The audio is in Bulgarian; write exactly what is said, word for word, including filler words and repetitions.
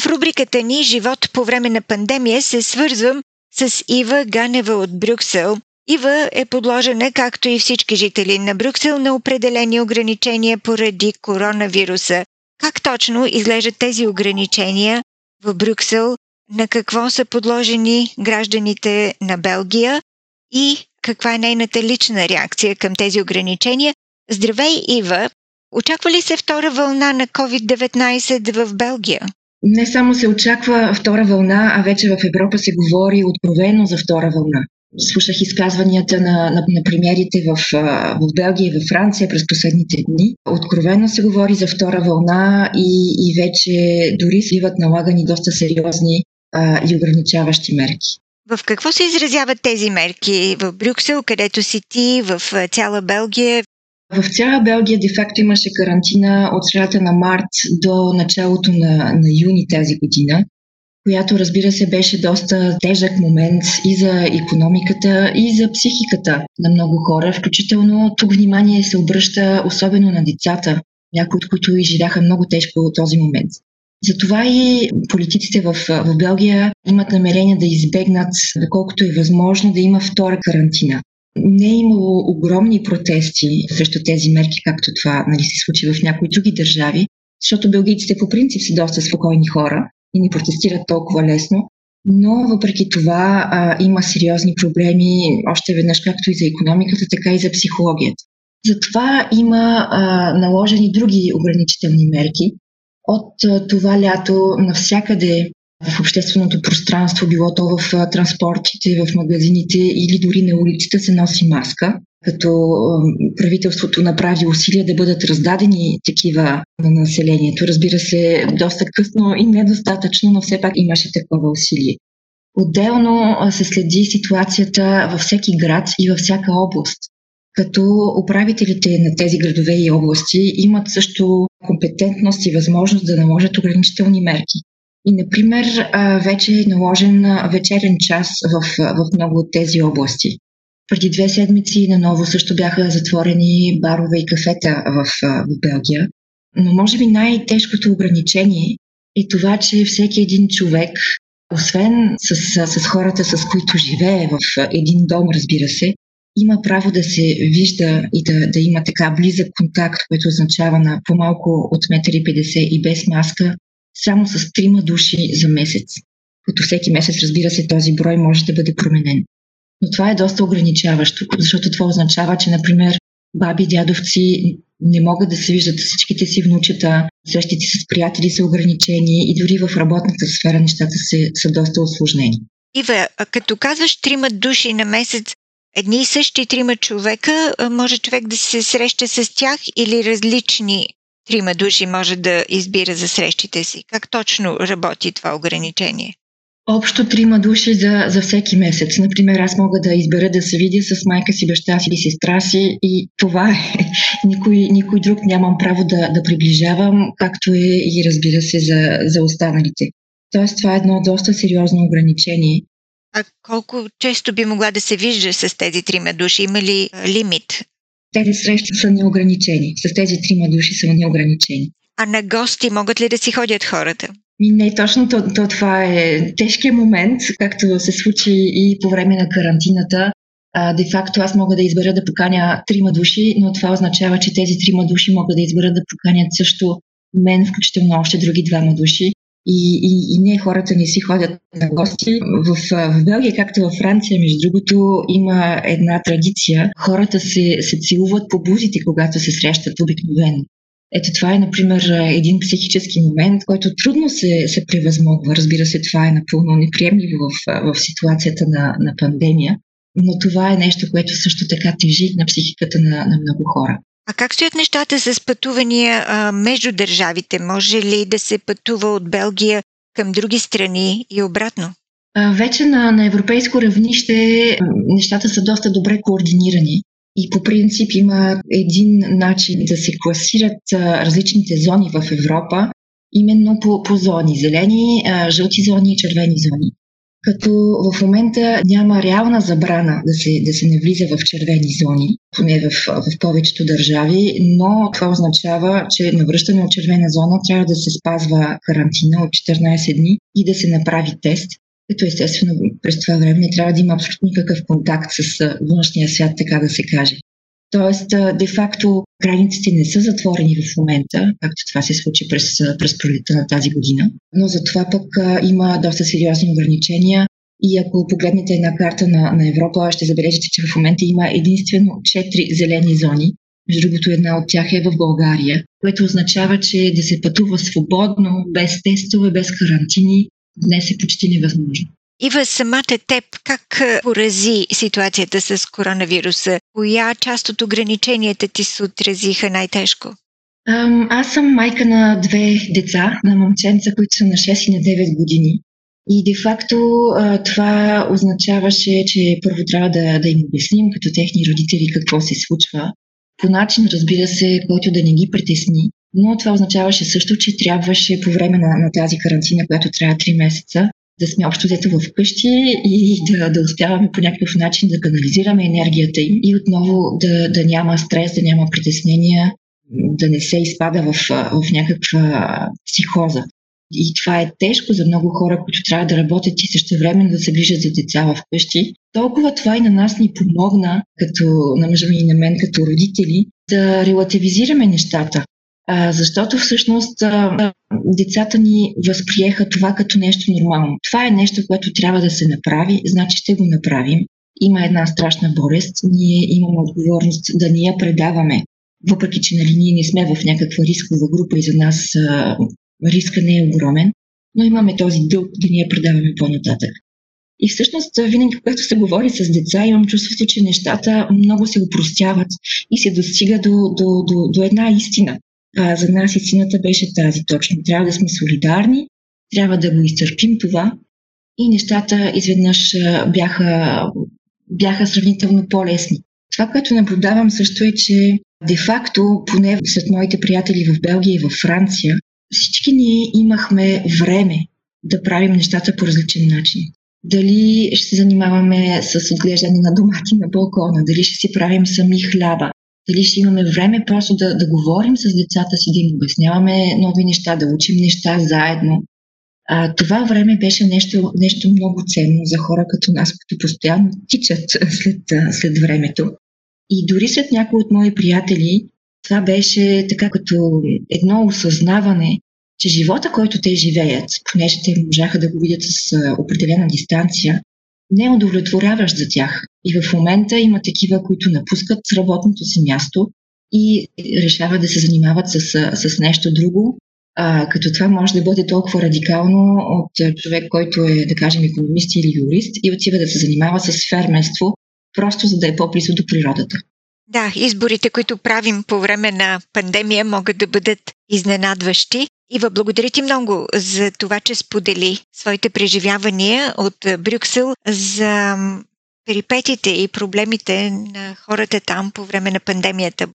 В рубриката ни «Живот по време на пандемия» се свързвам с Ива Ганева от Брюксел. Ива е подложена, както и всички жители на Брюксел, на определени ограничения поради коронавируса. Как точно изглеждат тези ограничения в Брюксел? На какво са подложени гражданите на Белгия и каква е нейната лична реакция към тези ограничения? Здравей, Ива! Очаква ли се втора вълна на ковид деветнайсет в Белгия? Не само се очаква втора вълна, а вече в Европа се говори откровено за втора вълна. Слушах изказванията на, на, на премиерите в, в Белгия и във Франция през последните дни. Откровено се говори за втора вълна и, и вече дори биват налагани доста сериозни а, и ограничаващи мерки. В какво се изразяват тези мерки? В Брюксел, където си ти, в цяла Белгия? В цяла Белгия де-факто имаше карантина от средата на март до началото на, на юни тази година, която, разбира се, беше доста тежък момент и за икономиката, и за психиката на много хора. Включително тук внимание се обръща особено на децата, някои от които изживяха много тежко този момент. Затова и политиците в, в Белгия имат намерение да избегнат, доколкото е възможно, да има втора карантина. Не е имало огромни протести срещу тези мерки, както това нали, се случи в някои други държави, защото белгийците по принцип са доста спокойни хора и не протестират толкова лесно, но въпреки това а, има сериозни проблеми още веднъж както и за икономиката, така и за психологията. Затова има а, наложени други ограничителни мерки. От а, това лято навсякъде в общественото пространство, било то в а, транспортите, в магазините или дори на улицата се носи маска, като а, правителството направи усилия да бъдат раздадени такива на населението. Разбира се, доста късно и недостатъчно, но все пак имаше такова усилие. Отделно а, се следи ситуацията във всеки град и във всяка област, като управителите на тези градове и области имат също компетентност и възможност да наложат ограничителни мерки. И, например, вече е наложен вечерен час в, в много от тези области. Преди две седмици наново също бяха затворени барове и кафета в, в Белгия. Но може би най-тежкото ограничение е това, че всеки един човек, освен с, с, с хората, с които живее в един дом, разбира се, има право да се вижда и да, да има така близък контакт, което означава на по-малко от едно цяло петдесет метра и без маска, само с трима души за месец. Като всеки месец, разбира се, този брой може да бъде променен. Но това е доста ограничаващо, защото това означава, че, например, баби, дядовци не могат да се виждат всичките си внучета, срещите с приятели са ограничени и дори в работната сфера нещата се, са доста усложнени. Ива, като казваш трима души на месец, едни и същи трима човека, може човек да се среща с тях или различни трима души може да избира за срещите си? Как точно работи това ограничение? Общо трима души за, за всеки месец. Например, аз мога да избера да се видя с майка си, баща си или сестра си и това е. Никой, никой друг нямам право да, да приближавам, както е и разбира се за, за останалите. Тоест това е едно доста сериозно ограничение. А колко често би могла да се вижда с тези трима души? Има ли лимит? Тези срещи са неограничени. С тези трима души са неограничени. А на гости могат ли да си ходят хората? И не, точно то, то, това е тежкият момент, както се случи и по време на карантината. Де-факто аз мога да избера да поканя трима души, но това означава, че тези трима души могат да изберат да поканят също мен, включително още други двама души. И, и, и не, хората не си ходят на гости. В, в Белгия, както във Франция, между другото, има една традиция. Хората се, се целуват по бузите, когато се срещат обикновено. Ето това е, например, един психически момент, който трудно се, се превъзмогва. Разбира се, това е напълно неприемливо в, в ситуацията на, на пандемия, но това е нещо, което също така тежи на психиката на, на много хора. А как стоят нещата с пътувания а, между държавите? Може ли да се пътува от Белгия към други страни и обратно? А, вече на, на европейско равнище нещата са доста добре координирани и по принцип има един начин да се класират а, различните зони в Европа, именно по, по зони. Зелени, а, жълти зони и червени зони. като в момента няма реална забрана да се, да се навлиза в червени зони, поне в, в повечето държави, но това означава, че навръщане от червена зона трябва да се спазва карантина от четиринайсет дни и да се направи тест. Ето естествено през това време не трябва да има абсолютно никакъв контакт с външния свят, така да се каже. Тоест, де-факто, границите не са затворени в момента, както това се случи през, през пролета на тази година, но за това пък има доста сериозни ограничения и ако погледнете една карта на, на Европа, ще забележите, че в момента има единствено четири зелени зони. Между другото, една от тях е в България, което означава, че да се пътува свободно, без тестове, без карантини, днес е почти невъзможно. Ива, самата теб, как порази ситуацията с коронавируса? Коя част от ограниченията ти се отразиха най-тежко? Ам, аз съм майка на две деца, на момченца, които са на шест и на девет години. И де-факто това означаваше, че първо трябва да, да им обясним като техни родители какво се случва. По начин, разбира се, който да не ги притесни. Но това означаваше също, че трябваше по време на, на тази карантина, която трябва три месеца, да сме общо взето вкъщи и да, да успяваме по някакъв начин да канализираме енергията им и отново да, да няма стрес, да няма притеснения, да не се изпада в, в някаква психоза. И това е тежко за много хора, които трябва да работят и същевременно да се грижат за деца вкъщи. Толкова това и на нас ни помогна, като на мъжа ми и на мен като родители, да релативизираме нещата. А, защото всъщност а, децата ни възприеха това като нещо нормално. Това е нещо, което трябва да се направи, значи ще го направим. Има една страшна болест, ние имаме отговорност да ни я предаваме. Въпреки, че нали, ние не сме в някаква рискова група и за нас а, риска не е огромен, но имаме този дълг да ни я предаваме по-нататък. И всъщност винаги, когато се говори с деца, имам чувството, че нещата много се упростяват и се достига до, до, до, до една истина. А за нас истината беше тази точно. Трябва да сме солидарни, трябва да го изтърпим това и нещата изведнъж бяха, бяха сравнително по-лесни. Това, което наблюдавам също е, че де-факто, поне след моите приятели в Белгия и в Франция, всички ние имахме време да правим нещата по различен начин. Дали ще се занимаваме с отглеждане на домати на балкона, дали ще си правим сами хляба, дали ще имаме време просто да, да говорим с децата си, да им обясняваме нови неща, да учим неща заедно. А, това време беше нещо, нещо много ценно за хора като нас, които постоянно тичат след, след времето. И дори след някои от мои приятели, това беше така като едно осъзнаване, че живота, който те живеят, понеже те можаха да го видят с определена дистанция, не е удовлетворяващ за тях. И в момента има такива, които напускат работното си място и решават да се занимават с, с нещо друго, а, като това може да бъде толкова радикално от човек, който е, да кажем, икономист или юрист и отива да се занимава с фермерство, просто за да е по-близо до природата. Да, изборите, които правим по време на пандемия, могат да бъдат изненадващи. Ива, благодаря ти много за това, че сподели своите преживявания от Брюксел за перипетите и проблемите на хората там по време на пандемията.